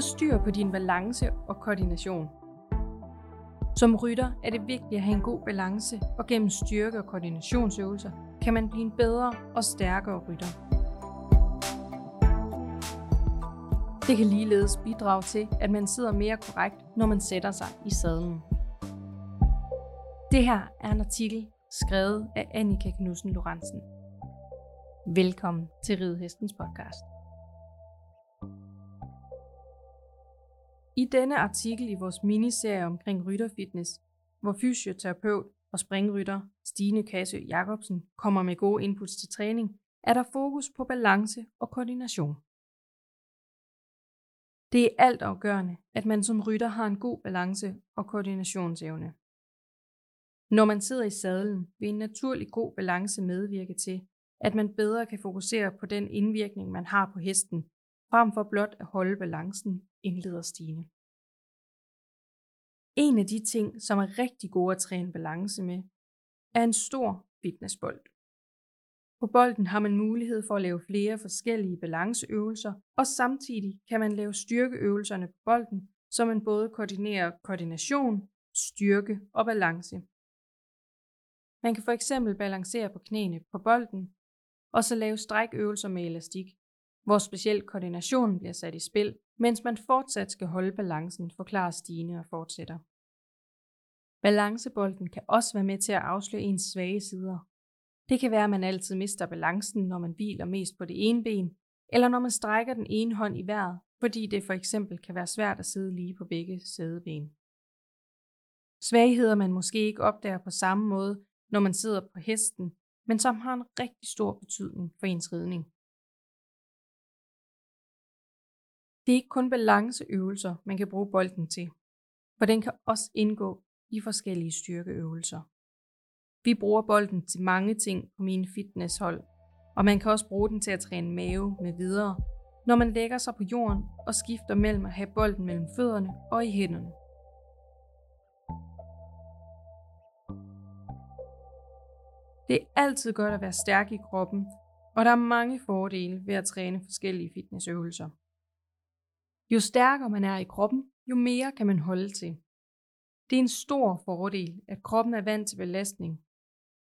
få styr på din balance og koordination. Som rytter er det vigtigt at have en god balance, og gennem styrke- og koordinationsøvelser kan man blive en bedre og stærkere rytter. Det kan ligeledes bidrage til, at man sidder mere korrekt, når man sætter sig i sadlen. Det her er en artikel skrevet af Annika Knudsen-Lorenzen. Velkommen til Ridehestens podcast. I denne artikel i vores miniserie omkring rytterfitness, hvor fysioterapeut og springrytter Stine Kasse Jacobsen kommer med gode inputs til træning, er der fokus på balance og koordination. Det er altafgørende, at man som rytter har en god balance og koordinationsevne. Når man sidder i sadlen, vil en naturlig god balance medvirke til, at man bedre kan fokusere på den indvirkning, man har på hesten, frem for blot at holde balancen, indleder Stine. En af de ting, som er rigtig gode at træne balance med, er en stor fitnessbold. På bolden har man mulighed for at lave flere forskellige balanceøvelser, og samtidig kan man lave styrkeøvelserne på bolden, så man både koordinerer koordination, styrke og balance. Man kan for eksempel balancere på knæene på bolden, og så lave strækøvelser med elastik, hvor specielt koordinationen bliver sat i spil, mens man fortsat skal holde balancen, forklarer Stine og fortsætter. Balancebolden kan også være med til at afsløre ens svage sider. Det kan være, at man altid mister balancen, når man hviler mest på det ene ben, eller når man strækker den ene hånd i vejret, fordi det for eksempel kan være svært at sidde lige på begge sædeben. Svagheder man måske ikke opdager på samme måde, når man sidder på hesten, men som har en rigtig stor betydning for ens ridning. Det er ikke kun balanceøvelser, man kan bruge bolden til, for den kan også indgå i forskellige styrkeøvelser. Vi bruger bolden til mange ting på mine fitnesshold, og man kan også bruge den til at træne mave med videre, når man lægger sig på jorden og skifter mellem at have bolden mellem fødderne og i hænderne. Det er altid godt at være stærk i kroppen, og der er mange fordele ved at træne forskellige fitnessøvelser. Jo stærkere man er i kroppen, jo mere kan man holde til. Det er en stor fordel, at kroppen er vant til belastning.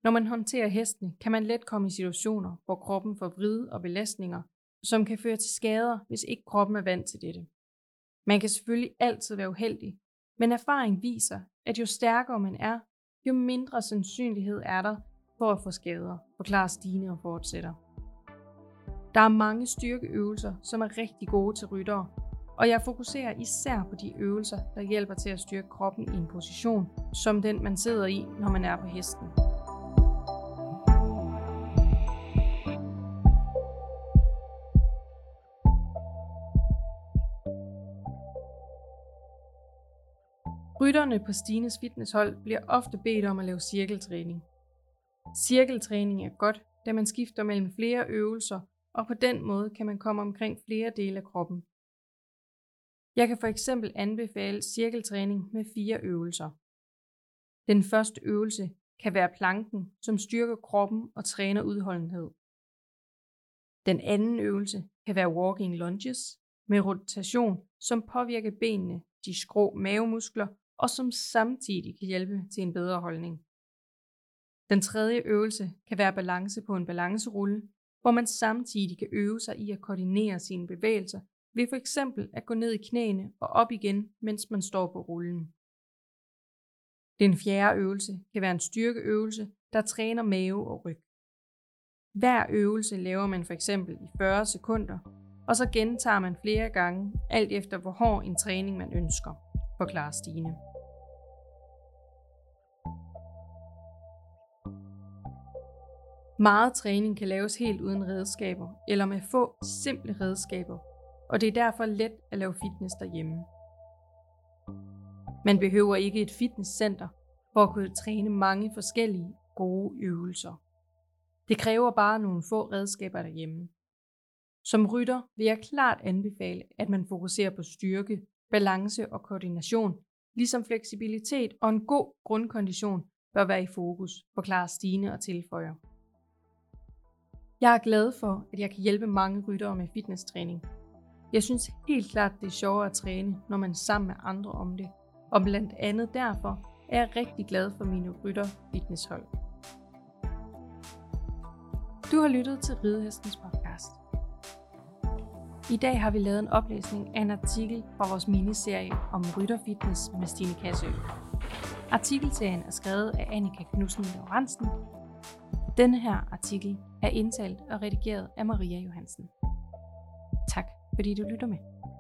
Når man håndterer hestene, kan man let komme i situationer, hvor kroppen får vrid og belastninger, som kan føre til skader, hvis ikke kroppen er vant til dette. Man kan selvfølgelig altid være uheldig, men erfaring viser, at jo stærkere man er, jo mindre sandsynlighed er der for at få skader, forklarer Stine og fortsætter. Der er mange styrkeøvelser, som er rigtig gode til ryttere, og jeg fokuserer især på de øvelser, der hjælper til at styrke kroppen i en position, som den man sidder i, når man er på hesten. Rytterne på Stines fitnesshold bliver ofte bedt om at lave cirkeltræning. Cirkeltræning er godt, da man skifter mellem flere øvelser, og på den måde kan man komme omkring flere dele af kroppen. Jeg kan for eksempel anbefale cirkeltræning med 4 øvelser. Den første øvelse kan være planken, som styrker kroppen og træner udholdenhed. Den anden øvelse kan være walking lunges med rotation, som påvirker benene, de skrå mavemuskler og som samtidig kan hjælpe til en bedre holdning. Den tredje øvelse kan være balance på en balancerulle, hvor man samtidig kan øve sig i at koordinere sine bevægelser ved for eksempel at gå ned i knæene og op igen, mens man står på rullen. Den fjerde øvelse kan være en styrkeøvelse, der træner mave og ryg. Hver øvelse laver man for eksempel i 40 sekunder, og så gentager man flere gange, alt efter hvor hård en træning man ønsker, forklarer Stine. Meget træning kan laves helt uden redskaber, eller med få simple redskaber, og det er derfor let at lave fitness derhjemme. Man behøver ikke et fitnesscenter for at kunne træne mange forskellige gode øvelser. Det kræver bare nogle få redskaber derhjemme. Som rytter vil jeg klart anbefale, at man fokuserer på styrke, balance og koordination, ligesom fleksibilitet og en god grundkondition bør være i fokus, forklarer Stine og tilføjer. Jeg er glad for, at jeg kan hjælpe mange ryttere med fitnesstræning. Jeg synes helt klart, det er sjovere at træne, når man er sammen med andre om det. Og blandt andet derfor er jeg rigtig glad for mine rytterfitnesshold. Du har lyttet til Ridehestens podcast. I dag har vi lavet en oplæsning af en artikel fra vores miniserie om rytterfitness med Stine Kasse. Artikelserien er skrevet af Annika Knudsen-Lorenzen. Denne her artikel er indtalt og redigeret af Maria Johansen. Tak fordi du lytter med.